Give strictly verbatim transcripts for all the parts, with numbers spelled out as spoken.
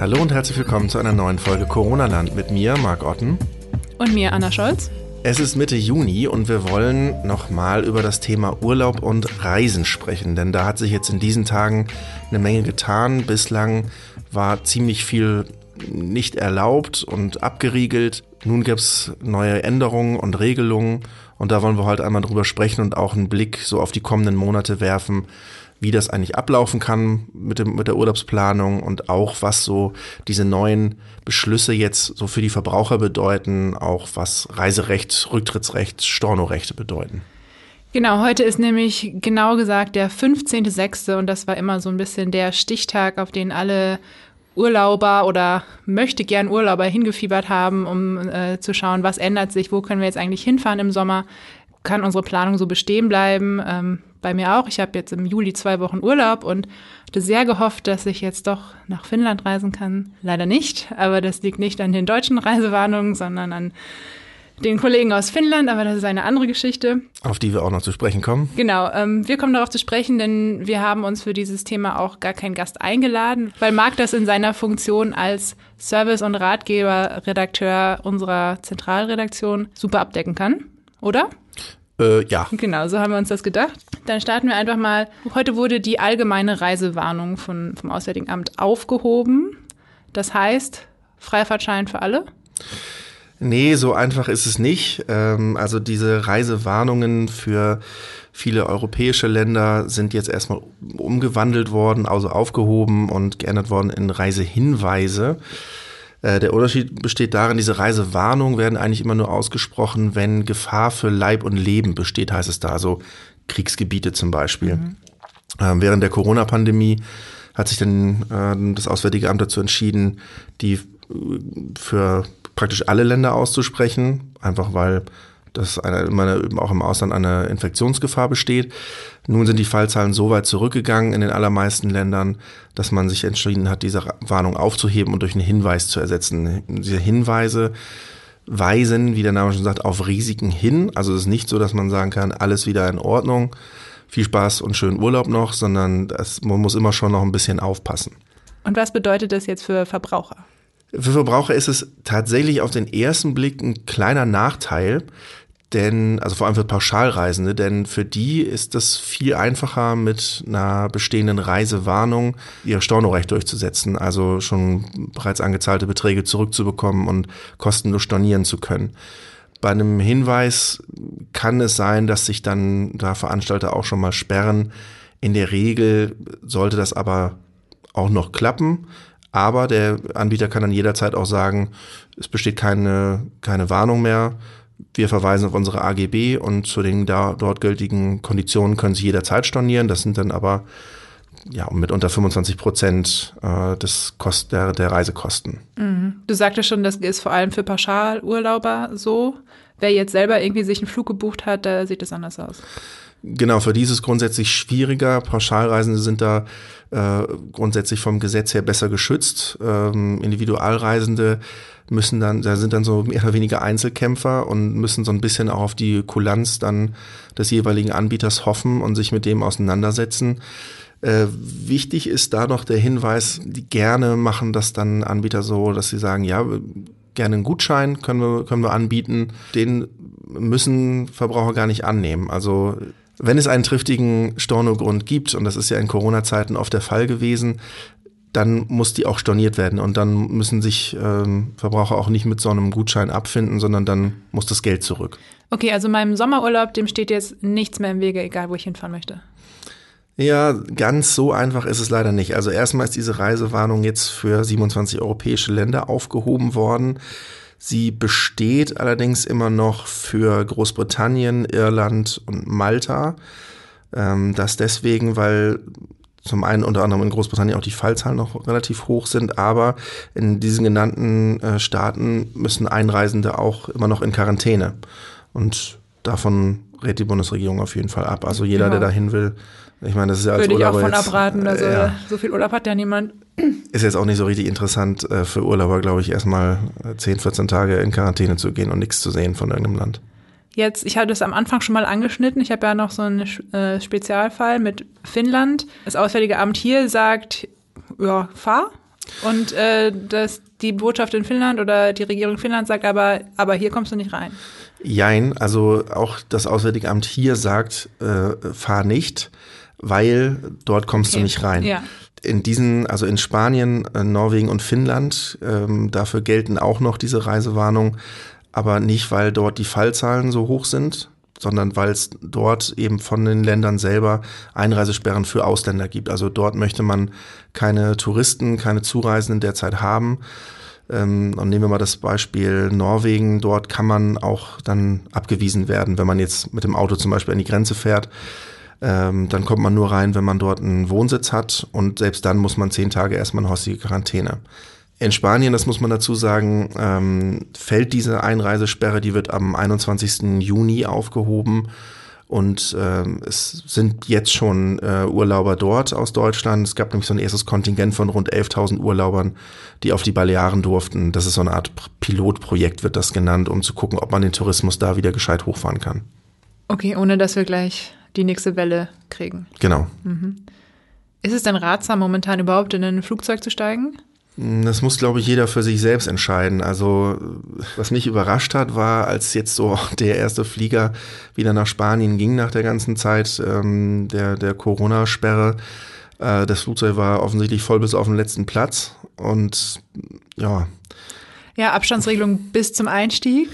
Hallo und herzlich willkommen zu einer neuen Folge Corona-Land mit mir, Marc Otten. Und mir, Anna Scholz. Es ist Mitte Juni und wir wollen nochmal über das Thema Urlaub und Reisen sprechen, denn da hat sich jetzt in diesen Tagen eine Menge getan. Bislang war ziemlich viel nicht erlaubt und abgeriegelt. Nun gibt es neue Änderungen und Regelungen und da wollen wir heute einmal drüber sprechen und auch einen Blick so auf die kommenden Monate werfen, wie das eigentlich ablaufen kann mit dem, mit der Urlaubsplanung und auch was so diese neuen Beschlüsse jetzt so für die Verbraucher bedeuten, auch was Reiserecht, Rücktrittsrecht, Stornorechte bedeuten. Genau, heute ist nämlich genau gesagt der fünfzehnter sechster und das war immer so ein bisschen der Stichtag, auf den alle Urlauber oder möchte gern Urlauber hingefiebert haben, um äh, zu schauen, was ändert sich, wo können wir jetzt eigentlich hinfahren im Sommer, kann unsere Planung so bestehen bleiben, ähm, bei mir auch. Ich habe jetzt im Juli zwei Wochen Urlaub und hatte sehr gehofft, dass ich jetzt doch nach Finnland reisen kann. Leider nicht, aber das liegt nicht an den deutschen Reisewarnungen, sondern an den Kollegen aus Finnland, aber das ist eine andere Geschichte. Auf die wir auch noch zu sprechen kommen. Genau, ähm, wir kommen darauf zu sprechen, denn wir haben uns für dieses Thema auch gar keinen Gast eingeladen, weil Marc das in seiner Funktion als Service- und Ratgeberredakteur unserer Zentralredaktion super abdecken kann, oder? Äh, ja. Genau, so haben wir uns das gedacht. Dann starten wir einfach mal. Heute wurde die allgemeine Reisewarnung von, vom Auswärtigen Amt aufgehoben. Das heißt, Freifahrtschein für alle? Nee, so einfach ist es nicht. Also diese Reisewarnungen für viele europäische Länder sind jetzt erstmal umgewandelt worden, also aufgehoben und geändert worden in Reisehinweise. Der Unterschied besteht darin, diese Reisewarnungen werden eigentlich immer nur ausgesprochen, wenn Gefahr für Leib und Leben besteht, heißt es da, also Kriegsgebiete zum Beispiel. Mhm. Während der Corona-Pandemie hat sich dann das Auswärtige Amt dazu entschieden, die für praktisch alle Länder auszusprechen, einfach weil das eine, immer, auch im Ausland eine Infektionsgefahr besteht. Nun sind die Fallzahlen so weit zurückgegangen in den allermeisten Ländern, dass man sich entschieden hat, diese Warnung aufzuheben und durch einen Hinweis zu ersetzen. Diese Hinweise weisen, wie der Name schon sagt, auf Risiken hin. Also es ist nicht so, dass man sagen kann, alles wieder in Ordnung, viel Spaß und schönen Urlaub noch, sondern das, man muss immer schon noch ein bisschen aufpassen. Und was bedeutet das jetzt für Verbraucher? Für Verbraucher ist es tatsächlich auf den ersten Blick ein kleiner Nachteil, denn, also vor allem für Pauschalreisende, denn für die ist das viel einfacher, mit einer bestehenden Reisewarnung ihr Stornorecht durchzusetzen, also schon bereits angezahlte Beträge zurückzubekommen und kostenlos stornieren zu können. Bei einem Hinweis kann es sein, dass sich dann da Veranstalter auch schon mal sperren. In der Regel sollte das aber auch noch klappen. Aber der Anbieter kann dann jederzeit auch sagen, es besteht keine, keine Warnung mehr. Wir verweisen auf unsere A G B und zu den da, dort gültigen Konditionen können Sie jederzeit stornieren. Das sind dann aber ja mit unter fünfundzwanzig Prozent äh, des Kost, der, der Reisekosten. Mhm. Du sagtest schon, das ist vor allem für Pauschalurlauber so. Wer jetzt selber irgendwie sich einen Flug gebucht hat, da sieht es anders aus. Genau, für die ist es grundsätzlich schwieriger. Pauschalreisende sind da äh, grundsätzlich vom Gesetz her besser geschützt. Ähm, Individualreisende müssen dann, da sind dann so mehr oder weniger Einzelkämpfer und müssen so ein bisschen auch auf die Kulanz dann des jeweiligen Anbieters hoffen und sich mit dem auseinandersetzen. Äh, wichtig ist da noch der Hinweis, die gerne machen das dann Anbieter so, dass sie sagen, ja, gerne einen Gutschein können wir, können wir anbieten. Den müssen Verbraucher gar nicht annehmen. Also wenn es einen triftigen Stornogrund gibt, und das ist ja in Corona-Zeiten oft der Fall gewesen, dann muss die auch storniert werden und dann müssen sich ähm, Verbraucher auch nicht mit so einem Gutschein abfinden, sondern dann muss das Geld zurück. Okay, also meinem Sommerurlaub, dem steht jetzt nichts mehr im Wege, egal wo ich hinfahren möchte. Ja, ganz so einfach ist es leider nicht. Also erstmal ist diese Reisewarnung jetzt für siebenundzwanzig europäische Länder aufgehoben worden. Sie besteht allerdings immer noch für Großbritannien, Irland und Malta. Das deswegen, weil zum einen unter anderem in Großbritannien auch die Fallzahlen noch relativ hoch sind, aber in diesen genannten Staaten müssen Einreisende auch immer noch in Quarantäne. Und davon rät die Bundesregierung auf jeden Fall ab. Also jeder, ja. der dahin will, ich meine, das ist ja als würde Urlauber würde ich auch von abraten. Also äh, ja. So viel Urlaub hat ja niemand. Ist jetzt auch nicht so richtig interessant für Urlauber, glaube ich, erstmal zehn, vierzehn Tage in Quarantäne zu gehen und nichts zu sehen von irgendeinem Land. Jetzt, ich hatte es am Anfang schon mal angeschnitten. Ich habe ja noch so einen äh, Spezialfall mit Finnland. Das Auswärtige Amt hier sagt, ja, fahr. Und äh, dass die Botschaft in Finnland oder die Regierung Finnland sagt, aber, aber hier kommst du nicht rein. Jein, also auch das Auswärtige Amt hier sagt, äh, fahr nicht, weil dort kommst okay. du nicht rein. Ja. In diesen, also in Spanien, Norwegen und Finnland, ähm, dafür gelten auch noch diese Reisewarnungen, aber nicht, weil dort die Fallzahlen so hoch sind, sondern weil es dort eben von den Ländern selber Einreisesperren für Ausländer gibt. Also dort möchte man keine Touristen, keine Zureisenden derzeit haben. Ähm, und nehmen wir mal das Beispiel Norwegen. Dort kann man auch dann abgewiesen werden, wenn man jetzt mit dem Auto zum Beispiel an die Grenze fährt. Ähm, dann kommt man nur rein, wenn man dort einen Wohnsitz hat, und selbst dann muss man zehn Tage erstmal in häusliche Quarantäne. In Spanien, das muss man dazu sagen, ähm, fällt diese Einreisesperre, die wird am einundzwanzigsten Juni aufgehoben, und ähm, es sind jetzt schon äh, Urlauber dort aus Deutschland. Es gab nämlich so ein erstes Kontingent von rund elftausend Urlaubern, die auf die Balearen durften. Das ist so eine Art Pilotprojekt, wird das genannt, um zu gucken, ob man den Tourismus da wieder gescheit hochfahren kann. Okay, ohne dass wir gleich die nächste Welle kriegen. Genau. Mhm. Ist es denn ratsam, momentan überhaupt in ein Flugzeug zu steigen? Das muss, glaube ich, jeder für sich selbst entscheiden. Also was mich überrascht hat, war, als jetzt so der erste Flieger wieder nach Spanien ging nach der ganzen Zeit ähm, der, der Corona-Sperre. Äh, das Flugzeug war offensichtlich voll bis auf den letzten Platz. Und ja. Ja, Abstandsregelung bis zum Einstieg.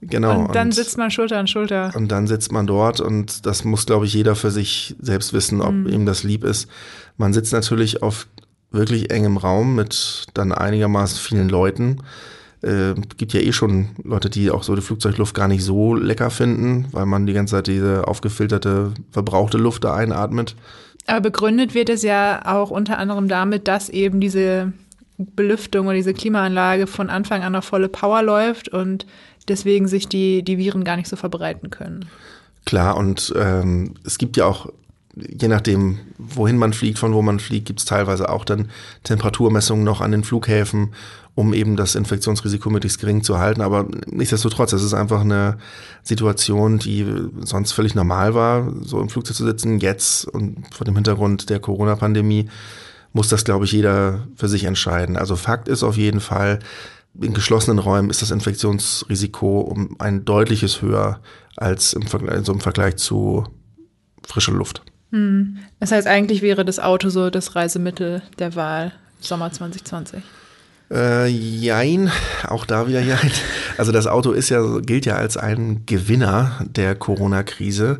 Genau. Und dann und, sitzt man Schulter an Schulter. Und dann sitzt man dort, und das muss, glaube ich, jeder für sich selbst wissen, ob mhm. ihm das lieb ist. Man sitzt natürlich auf wirklich engem Raum mit dann einigermaßen vielen Leuten. Äh, gibt ja eh schon Leute, die auch so die Flugzeugluft gar nicht so lecker finden, weil man die ganze Zeit diese aufgefilterte, verbrauchte Luft da einatmet. Aber begründet wird es ja auch unter anderem damit, dass eben diese Belüftung oder diese Klimaanlage von Anfang an auf volle Power läuft und deswegen sich die, die Viren gar nicht so verbreiten können. Klar, und ähm, es gibt ja auch, je nachdem, wohin man fliegt, von wo man fliegt, gibt es teilweise auch dann Temperaturmessungen noch an den Flughäfen, um eben das Infektionsrisiko möglichst gering zu halten. Aber nichtsdestotrotz, es ist einfach eine Situation, die sonst völlig normal war, so im Flugzeug zu sitzen. Jetzt und vor dem Hintergrund der Corona-Pandemie muss das, glaube ich, jeder für sich entscheiden. Also Fakt ist auf jeden Fall, in geschlossenen Räumen ist das Infektionsrisiko um ein deutliches höher als im Vergleich, so im Vergleich zu frischer Luft. Hm. Das heißt, eigentlich wäre das Auto so das Reisemittel der Wahl Sommer zwanzig zwanzig. Äh, jein, auch da wieder jein. Also das Auto ist ja, gilt ja als ein Gewinner der Corona-Krise.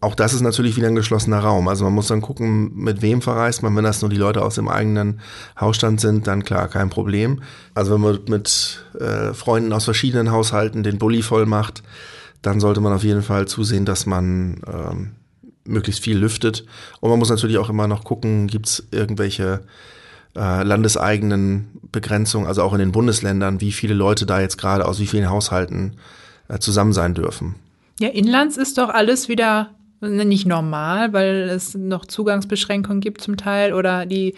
Auch das ist natürlich wieder ein geschlossener Raum. Also man muss dann gucken, mit wem verreist man. Wenn das nur die Leute aus dem eigenen Hausstand sind, dann klar, kein Problem. Also wenn man mit äh, Freunden aus verschiedenen Haushalten den Bulli voll macht, dann sollte man auf jeden Fall zusehen, dass man ähm, möglichst viel lüftet. Und man muss natürlich auch immer noch gucken, gibt es irgendwelche äh, landeseigenen Begrenzungen, also auch in den Bundesländern, wie viele Leute da jetzt gerade aus wie vielen Haushalten äh, zusammen sein dürfen. Ja, inlands ist doch alles wieder nicht normal, weil es noch Zugangsbeschränkungen gibt zum Teil oder die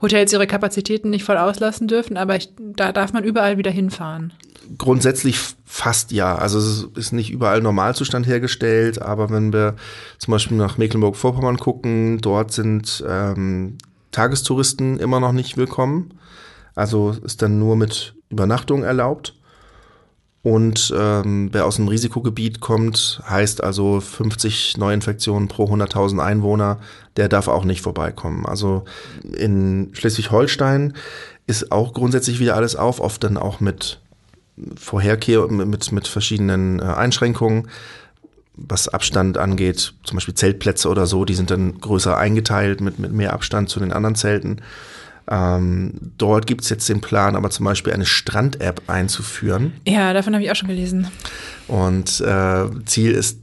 Hotels ihre Kapazitäten nicht voll auslassen dürfen, aber ich, da darf man überall wieder hinfahren. Grundsätzlich fast ja. Also es ist nicht überall Normalzustand hergestellt, aber wenn wir zum Beispiel nach Mecklenburg-Vorpommern gucken, dort sind ähm, Tagestouristen immer noch nicht willkommen. Also ist dann nur mit Übernachtung erlaubt. Und ähm, wer aus einem Risikogebiet kommt, heißt also fünfzig Neuinfektionen pro hunderttausend Einwohner, der darf auch nicht vorbeikommen. Also in Schleswig-Holstein ist auch grundsätzlich wieder alles auf, oft dann auch mit Vorherkehr, mit, mit verschiedenen Einschränkungen, was Abstand angeht, zum Beispiel Zeltplätze oder so, die sind dann größer eingeteilt mit, mit mehr Abstand zu den anderen Zelten. Ähm, dort gibt es jetzt den Plan, aber zum Beispiel eine Strand-App einzuführen. Ja, davon habe ich auch schon gelesen. Und äh, Ziel ist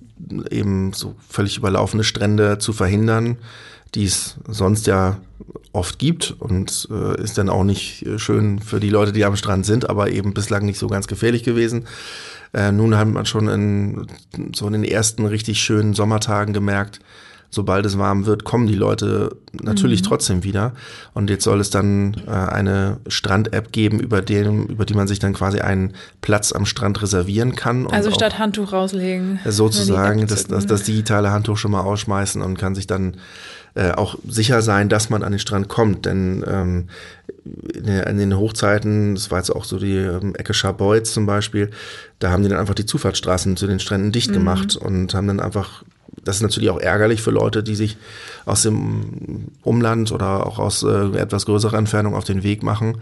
eben, so völlig überlaufene Strände zu verhindern, die es sonst ja oft gibt, und äh, ist dann auch nicht schön für die Leute, die am Strand sind, aber eben bislang nicht so ganz gefährlich gewesen. Äh, nun hat man schon in so in den ersten richtig schönen Sommertagen gemerkt, sobald es warm wird, kommen die Leute natürlich mhm. trotzdem wieder. Und jetzt soll es dann äh, eine Strand-App geben, über, den, über die man sich dann quasi einen Platz am Strand reservieren kann. Und also statt Handtuch rauslegen. Sozusagen das, das, das digitale Handtuch schon mal ausschmeißen und kann sich dann äh, auch sicher sein, dass man an den Strand kommt. Denn ähm, in den Hochzeiten, das war jetzt auch so die Ecke Scharbeutz zum Beispiel, da haben die dann einfach die Zufahrtsstraßen zu den Stränden dicht gemacht mhm. und haben dann einfach, das ist natürlich auch ärgerlich für Leute, die sich aus dem Umland oder auch aus äh, etwas größerer Entfernung auf den Weg machen,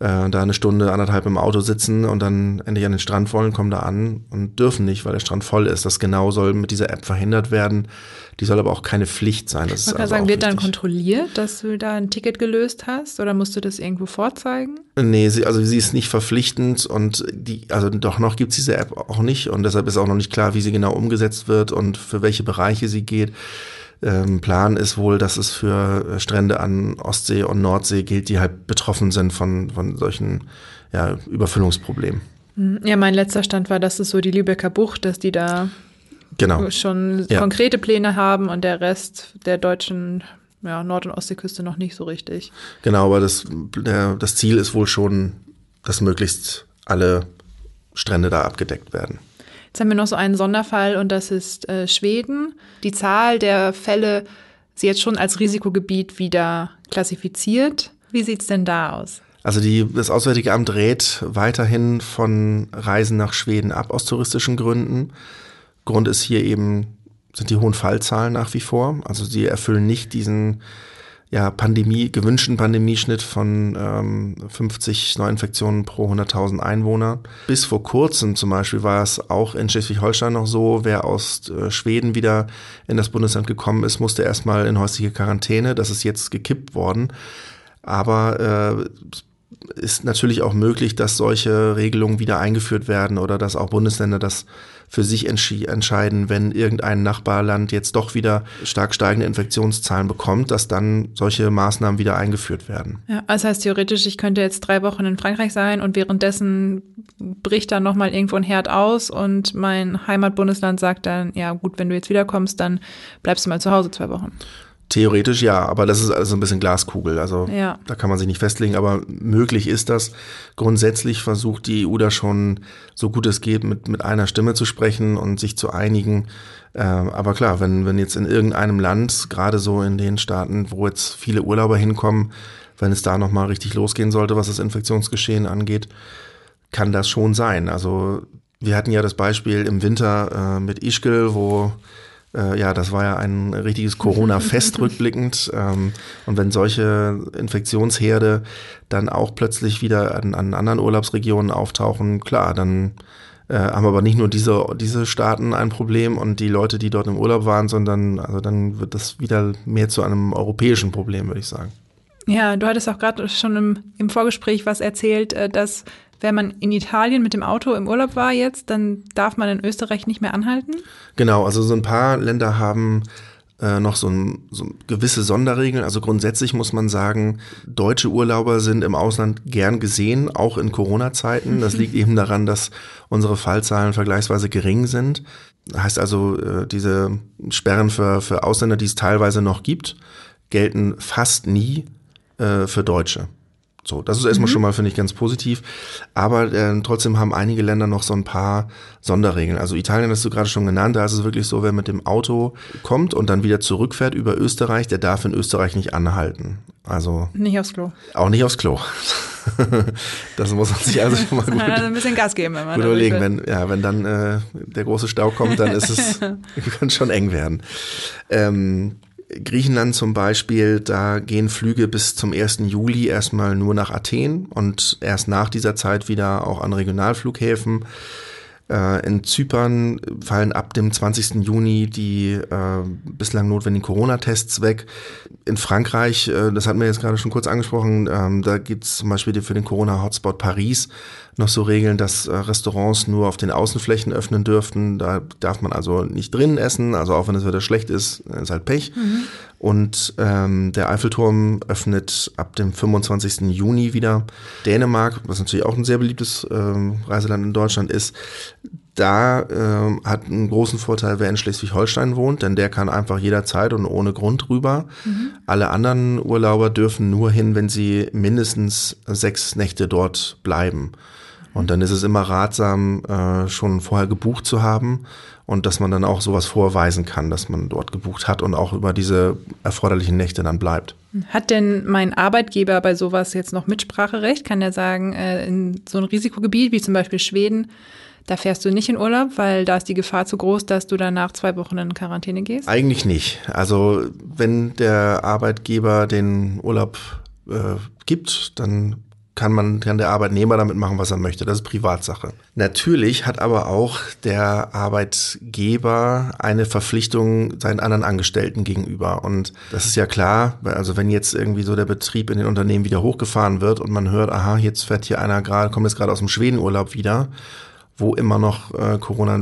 äh, da eine Stunde, anderthalb im Auto sitzen und dann endlich an den Strand wollen, kommen da an und dürfen nicht, weil der Strand voll ist. Das genau soll mit dieser App verhindert werden. Die soll aber auch keine Pflicht sein. Das ich wollte also sagen, wird wichtig. Dann kontrolliert, dass du da ein Ticket gelöst hast oder musst du das irgendwo vorzeigen? Nee, sie, also sie ist nicht verpflichtend und die, also doch noch gibt es diese App auch nicht und deshalb ist auch noch nicht klar, wie sie genau umgesetzt wird und für welche Bereiche sie geht. Ähm, Plan ist wohl, dass es für Strände an Ostsee und Nordsee gilt, die halt betroffen sind von, von solchen ja, Überfüllungsproblemen. Ja, mein letzter Stand war, dass es so die Lübecker Bucht, dass die da Genau. schon ja. konkrete Pläne haben und der Rest der deutschen ja, Nord- und Ostseeküste noch nicht so richtig. Genau, aber das, der, das Ziel ist wohl schon, dass möglichst alle Strände da abgedeckt werden. Jetzt haben wir noch so einen Sonderfall und das ist äh, Schweden. Die Zahl der Fälle ist jetzt schon als Risikogebiet wieder klassifiziert. Wie sieht es denn da aus? Also die, das Auswärtige Amt rät weiterhin von Reisen nach Schweden ab aus touristischen Gründen. Grund ist hier eben, sind die hohen Fallzahlen nach wie vor. Also sie erfüllen nicht diesen ja, Pandemie, gewünschten Pandemieschnitt von ähm, fünfzig Neuinfektionen pro hunderttausend Einwohner. Bis vor kurzem zum Beispiel war es auch in Schleswig-Holstein noch so, wer aus äh, Schweden wieder in das Bundesland gekommen ist, musste erstmal in häusliche Quarantäne. Das ist jetzt gekippt worden. Aber es äh, ist natürlich auch möglich, dass solche Regelungen wieder eingeführt werden oder dass auch Bundesländer das für sich entschi- entscheiden, wenn irgendein Nachbarland jetzt doch wieder stark steigende Infektionszahlen bekommt, dass dann solche Maßnahmen wieder eingeführt werden. Ja, also heißt theoretisch, ich könnte jetzt drei Wochen in Frankreich sein und währenddessen bricht dann nochmal irgendwo ein Herd aus und mein Heimatbundesland sagt dann, ja gut, wenn du jetzt wiederkommst, dann bleibst du mal zu Hause zwei Wochen. Theoretisch ja, aber das ist also ein bisschen Glaskugel, also ja. Da kann man sich nicht festlegen, aber möglich ist das. Grundsätzlich versucht die E U da schon, so gut es geht, mit mit einer Stimme zu sprechen und sich zu einigen. Äh, aber klar, wenn wenn jetzt in irgendeinem Land, gerade so in den Staaten, wo jetzt viele Urlauber hinkommen, wenn es da nochmal richtig losgehen sollte, was das Infektionsgeschehen angeht, kann das schon sein. Also wir hatten ja das Beispiel im Winter äh, mit Ischgl, wo ja, das war ja ein richtiges Corona-Fest rückblickend. Und wenn solche Infektionsherde dann auch plötzlich wieder an, an anderen Urlaubsregionen auftauchen, klar, dann äh, haben aber nicht nur diese, diese Staaten ein Problem und die Leute, die dort im Urlaub waren, sondern also dann wird das wieder mehr zu einem europäischen Problem, würde ich sagen. Ja, du hattest auch gerade schon im, im Vorgespräch was erzählt, dass wenn man in Italien mit dem Auto im Urlaub war jetzt, dann darf man in Österreich nicht mehr anhalten? Genau, also so ein paar Länder haben äh, noch so, ein, so gewisse Sonderregeln. Also grundsätzlich muss man sagen, deutsche Urlauber sind im Ausland gern gesehen, auch in Corona-Zeiten. Das liegt eben daran, dass unsere Fallzahlen vergleichsweise gering sind. Heißt also, äh, diese Sperren für, für Ausländer, die es teilweise noch gibt, gelten fast nie äh, für Deutsche. So, das ist erstmal mhm. schon mal, finde ich, ganz positiv. Aber äh, trotzdem haben einige Länder noch so ein paar Sonderregeln. Also Italien hast du gerade schon genannt, da ist es wirklich so, wer mit dem Auto kommt und dann wieder zurückfährt über Österreich, der darf in Österreich nicht anhalten. Also nicht aufs Klo. Auch nicht aufs Klo. Das muss man sich also schon mal gut also ein bisschen Gas geben, wenn man gut überlegen. Wenn, ja, wenn dann äh, der große Stau kommt, dann ist es kann schon eng werden. Ähm, Griechenland zum Beispiel, da gehen Flüge bis zum ersten Juli erstmal nur nach Athen und erst nach dieser Zeit wieder auch an Regionalflughäfen. Äh, in Zypern fallen ab dem zwanzigsten Juni die äh, bislang notwendigen Corona-Tests weg. In Frankreich, äh, das hatten wir jetzt gerade schon kurz angesprochen, ähm, da gibt es zum Beispiel für den Corona-Hotspot Paris noch so Regeln, dass äh, Restaurants nur auf den Außenflächen öffnen dürften. Da darf man also nicht drinnen essen, also auch wenn das Wetter schlecht ist, ist halt Pech. Mhm. Und ähm, der Eiffelturm öffnet ab dem fünfundzwanzigsten Juni wieder. Dänemark, was natürlich auch ein sehr beliebtes ähm, Reiseland in Deutschland ist, Da äh, hat einen großen Vorteil, wer in Schleswig-Holstein wohnt, denn der kann einfach jederzeit und ohne Grund rüber. Mhm. Alle anderen Urlauber dürfen nur hin, wenn sie mindestens sechs Nächte dort bleiben. Und dann ist es immer ratsam, äh, schon vorher gebucht zu haben und dass man dann auch sowas vorweisen kann, dass man dort gebucht hat und auch über diese erforderlichen Nächte dann bleibt. Hat denn mein Arbeitgeber bei sowas jetzt noch Mitspracherecht? Kann der sagen, äh, in so ein Risikogebiet wie zum Beispiel Schweden, da fährst du nicht in Urlaub, weil da ist die Gefahr zu groß, dass du danach zwei Wochen in Quarantäne gehst? Eigentlich nicht. Also wenn der Arbeitgeber den Urlaub äh, gibt, dann kann man, kann der Arbeitnehmer damit machen, was er möchte. Das ist Privatsache. Natürlich hat aber auch der Arbeitgeber eine Verpflichtung seinen anderen Angestellten gegenüber. Und das ist ja klar, also wenn jetzt irgendwie so der Betrieb in den Unternehmen wieder hochgefahren wird und man hört, aha, jetzt fährt hier einer gerade, kommt jetzt gerade aus dem Schwedenurlaub wieder, wo immer noch äh, Corona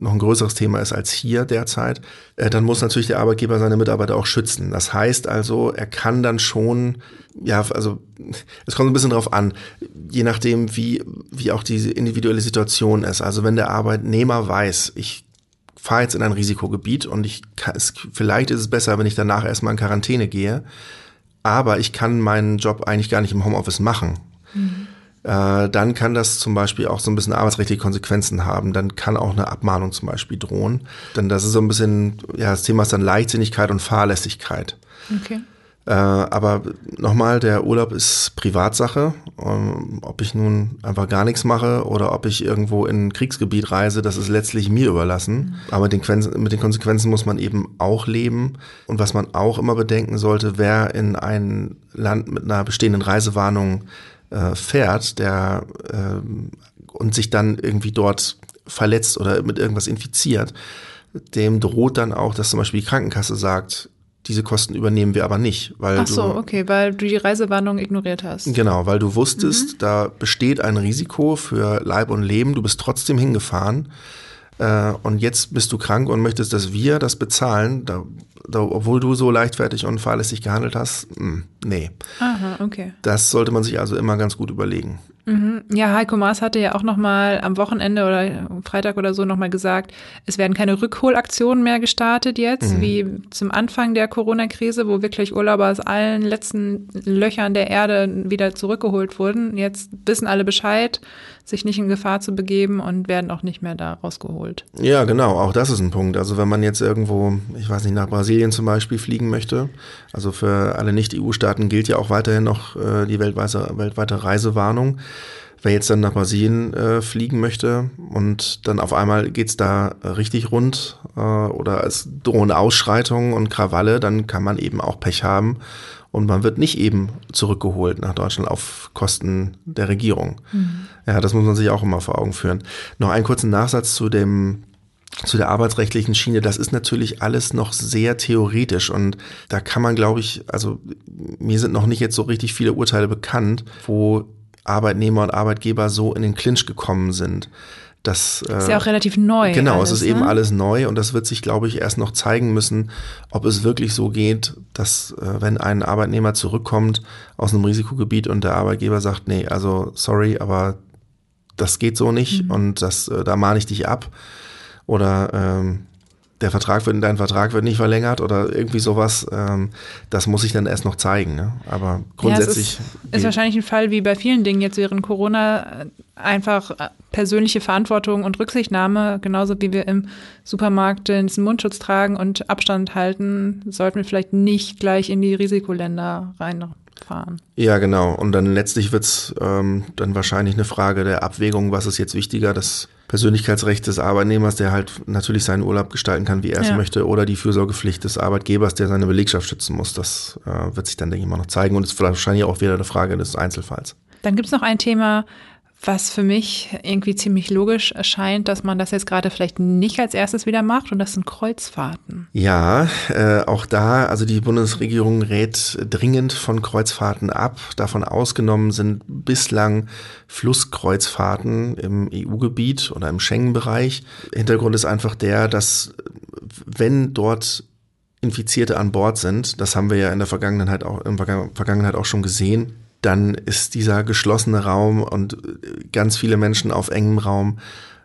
noch ein größeres Thema ist als hier derzeit, äh, dann muss natürlich der Arbeitgeber seine Mitarbeiter auch schützen. Das heißt also, er kann dann schon, ja, also es kommt ein bisschen drauf an, je nachdem, wie, wie auch diese individuelle Situation ist. Also wenn der Arbeitnehmer weiß, ich fahre jetzt in ein Risikogebiet und ich kann, es, vielleicht ist es besser, wenn ich danach erstmal in Quarantäne gehe, aber ich kann meinen Job eigentlich gar nicht im Homeoffice machen. Mhm. Dann kann das zum Beispiel auch so ein bisschen arbeitsrechtliche Konsequenzen haben. Dann kann auch eine Abmahnung zum Beispiel drohen. Denn das ist so ein bisschen, ja, das Thema ist dann Leichtsinnigkeit und Fahrlässigkeit. Okay. Äh, aber nochmal, der Urlaub ist Privatsache. Um, ob ich nun einfach gar nichts mache oder ob ich irgendwo in ein Kriegsgebiet reise, das ist letztlich mir überlassen. Mhm. Aber den Quen- mit den Konsequenzen muss man eben auch leben. Und was man auch immer bedenken sollte, wer in ein Land mit einer bestehenden Reisewarnung fährt, der ähm, und sich dann irgendwie dort verletzt oder mit irgendwas infiziert, dem droht dann auch, dass zum Beispiel die Krankenkasse sagt, diese Kosten übernehmen wir aber nicht. Weil Ach so, du, okay, weil du die Reisewarnung ignoriert hast. Genau, weil du wusstest, mhm. da besteht ein Risiko für Leib und Leben, du bist trotzdem hingefahren äh, und jetzt bist du krank und möchtest, dass wir das bezahlen, da Da, obwohl du so leichtfertig und fahrlässig gehandelt hast, mh, nee. Aha, okay. Das sollte man sich also immer ganz gut überlegen. Mhm. Ja, Heiko Maas hatte ja auch nochmal am Wochenende oder Freitag oder so nochmal gesagt, es werden keine Rückholaktionen mehr gestartet jetzt, mhm. wie zum Anfang der Corona-Krise, wo wirklich Urlauber aus allen letzten Löchern der Erde wieder zurückgeholt wurden. Jetzt wissen alle Bescheid, sich nicht in Gefahr zu begeben und werden auch nicht mehr da rausgeholt. Ja, genau, auch das ist ein Punkt. Also wenn man jetzt irgendwo, ich weiß nicht, nach Brasilien zum Beispiel fliegen möchte, also für alle Nicht-E U-Staaten gilt ja auch weiterhin noch äh, die weltweite, weltweite Reisewarnung. Wer jetzt dann nach Brasilien äh, fliegen möchte und dann auf einmal geht's da richtig rund äh, oder es drohen Ausschreitungen und Krawalle, dann kann man eben auch Pech haben und man wird nicht eben zurückgeholt nach Deutschland auf Kosten der Regierung. Mhm. Ja, das muss man sich auch immer vor Augen führen. Noch einen kurzen Nachsatz zu dem zu der arbeitsrechtlichen Schiene, das ist natürlich alles noch sehr theoretisch und da kann man, glaube ich, also mir sind noch nicht jetzt so richtig viele Urteile bekannt, wo Arbeitnehmer und Arbeitgeber so in den Clinch gekommen sind. Das ist ja auch äh, relativ neu. Genau, alles, es ist ne? eben alles neu und das wird sich, glaube ich, erst noch zeigen müssen, ob es wirklich so geht, dass äh, wenn ein Arbeitnehmer zurückkommt aus einem Risikogebiet und der Arbeitgeber sagt, nee, also sorry, aber das geht so nicht mhm. und das, äh, da mahne ich dich ab oder ähm, der Vertrag wird, dein Vertrag wird nicht verlängert oder irgendwie sowas, ähm, das muss ich dann erst noch zeigen. Ne? Aber grundsätzlich. Ja, es ist, ist wahrscheinlich ein Fall wie bei vielen Dingen jetzt während Corona, einfach persönliche Verantwortung und Rücksichtnahme, genauso wie wir im Supermarkt den Mundschutz tragen und Abstand halten, sollten wir vielleicht nicht gleich in die Risikoländer reinfahren. Ja, genau. Und dann letztlich wird es ähm, dann wahrscheinlich eine Frage der Abwägung, was ist jetzt wichtiger, das Persönlichkeitsrecht des Arbeitnehmers, der halt natürlich seinen Urlaub gestalten kann, wie er es ja. möchte, oder die Fürsorgepflicht des Arbeitgebers, der seine Belegschaft schützen muss. Das äh, wird sich dann, denke ich mal, noch zeigen und ist wahrscheinlich auch wieder eine Frage des Einzelfalls. Dann gibt es noch ein Thema, was für mich irgendwie ziemlich logisch erscheint, dass man das jetzt gerade vielleicht nicht als erstes wieder macht und das sind Kreuzfahrten. Ja, äh, auch da, also die Bundesregierung rät dringend von Kreuzfahrten ab. Davon ausgenommen sind bislang Flusskreuzfahrten im E U-Gebiet oder im Schengen-Bereich. Hintergrund ist einfach der, dass wenn dort Infizierte an Bord sind, das haben wir ja in der Vergangenheit auch, in der Vergangenheit auch schon gesehen, dann ist dieser geschlossene Raum und ganz viele Menschen auf engem Raum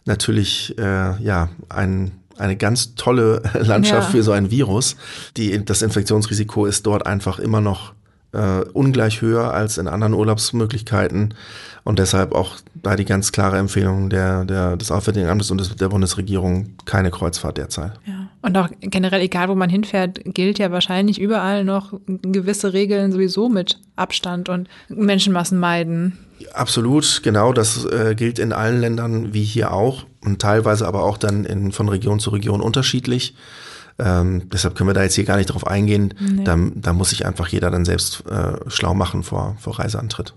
natürlich äh, ja ein eine ganz tolle Landschaft ja. für so ein Virus. Die, das Infektionsrisiko ist dort einfach immer noch äh, ungleich höher als in anderen Urlaubsmöglichkeiten. Und deshalb auch da die ganz klare Empfehlung der, der, des Auswärtigen Amtes und des, der Bundesregierung, keine Kreuzfahrt derzeit. Ja. Und auch generell, egal wo man hinfährt, gilt ja wahrscheinlich überall noch gewisse Regeln sowieso mit Abstand und Menschenmassen meiden. Absolut, genau. Das äh, gilt in allen Ländern wie hier auch und teilweise aber auch dann in, von Region zu Region unterschiedlich. Ähm, deshalb können wir da jetzt hier gar nicht drauf eingehen. Nee. Da, da muss sich einfach jeder dann selbst äh, schlau machen vor, vor Reiseantritt.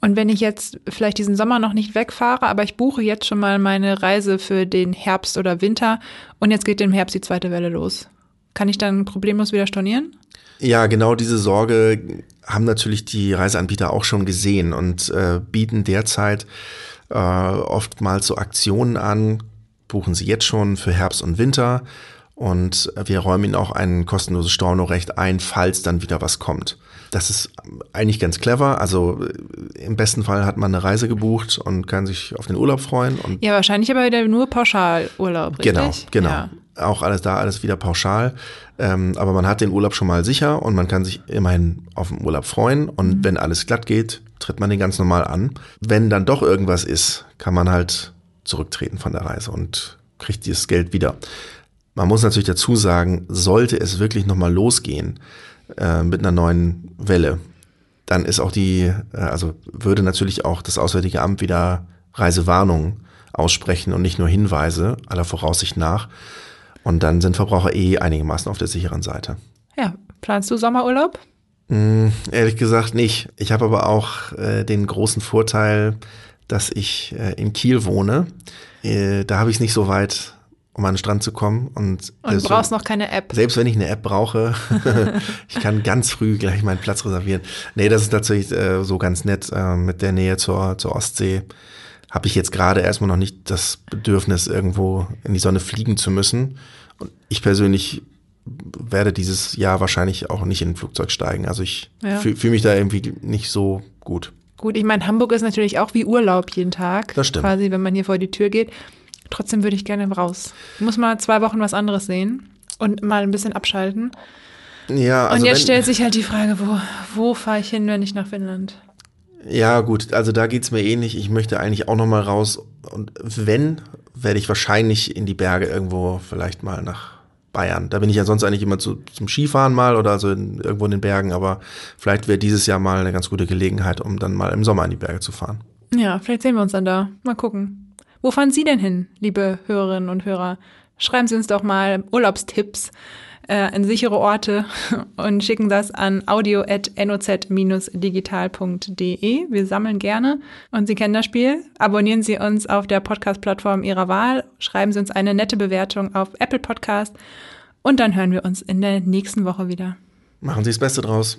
Und wenn ich jetzt vielleicht diesen Sommer noch nicht wegfahre, aber ich buche jetzt schon mal meine Reise für den Herbst oder Winter und jetzt geht im Herbst die zweite Welle los, kann ich dann problemlos wieder stornieren? Ja, genau diese Sorge haben natürlich die Reiseanbieter auch schon gesehen und äh, bieten derzeit äh, oftmals so Aktionen an, buchen sie jetzt schon für Herbst und Winter und wir räumen ihnen auch ein kostenloses Stornorecht ein, falls dann wieder was kommt. Das ist eigentlich ganz clever. Also im besten Fall hat man eine Reise gebucht und kann sich auf den Urlaub freuen. Und ja, wahrscheinlich aber wieder nur Pauschalurlaub, richtig? Genau, genau. Ja. Auch alles da, alles wieder pauschal. Ähm, aber man hat den Urlaub schon mal sicher und man kann sich immerhin auf den Urlaub freuen. Und mhm. wenn alles glatt geht, tritt man den ganz normal an. Wenn dann doch irgendwas ist, kann man halt zurücktreten von der Reise und kriegt dieses Geld wieder. Man muss natürlich dazu sagen, sollte es wirklich nochmal losgehen, mit einer neuen Welle, dann ist auch die, also würde natürlich auch das Auswärtige Amt wieder Reisewarnungen aussprechen und nicht nur Hinweise, aller Voraussicht nach. Und dann sind Verbraucher eh einigermaßen auf der sicheren Seite. Ja, planst du Sommerurlaub? Mmh, ehrlich gesagt nicht. Ich habe aber auch äh, den großen Vorteil, dass ich äh, in Kiel wohne. Äh, da habe ich es nicht so weit, um an den Strand zu kommen. Und, und brauchst so, noch keine App. Selbst wenn ich eine App brauche, ich kann ganz früh gleich meinen Platz reservieren. Nee, das ist tatsächlich äh, so ganz nett äh, mit der Nähe zur, zur Ostsee. Habe ich jetzt gerade erstmal noch nicht das Bedürfnis, irgendwo in die Sonne fliegen zu müssen. Und ich persönlich werde dieses Jahr wahrscheinlich auch nicht in ein Flugzeug steigen. Also ich ja. fühle fühl mich da irgendwie nicht so gut. Gut, ich meine, Hamburg ist natürlich auch wie Urlaub jeden Tag. Das stimmt. Quasi, wenn man hier vor die Tür geht. Trotzdem würde ich gerne raus. Ich muss mal zwei Wochen was anderes sehen und mal ein bisschen abschalten. Ja, also und jetzt wenn, stellt sich halt die Frage, wo, wo fahre ich hin, wenn ich nach Finnland? Ja gut, also da geht's mir ähnlich. Ich möchte eigentlich auch noch mal raus. Und wenn, werde ich wahrscheinlich in die Berge irgendwo vielleicht mal nach Bayern. Da bin ich ja sonst eigentlich immer zu, zum Skifahren mal oder so in, irgendwo in den Bergen. Aber vielleicht wäre dieses Jahr mal eine ganz gute Gelegenheit, um dann mal im Sommer in die Berge zu fahren. Ja, vielleicht sehen wir uns dann da. Mal gucken. Wo fahren Sie denn hin, liebe Hörerinnen und Hörer? Schreiben Sie uns doch mal Urlaubstipps äh, in sichere Orte und schicken das an audio at noz Bindestrich digital Punkt de. Wir sammeln gerne und Sie kennen das Spiel. Abonnieren Sie uns auf der Podcast-Plattform Ihrer Wahl, schreiben Sie uns eine nette Bewertung auf Apple Podcast und dann hören wir uns in der nächsten Woche wieder. Machen Sie das Beste draus.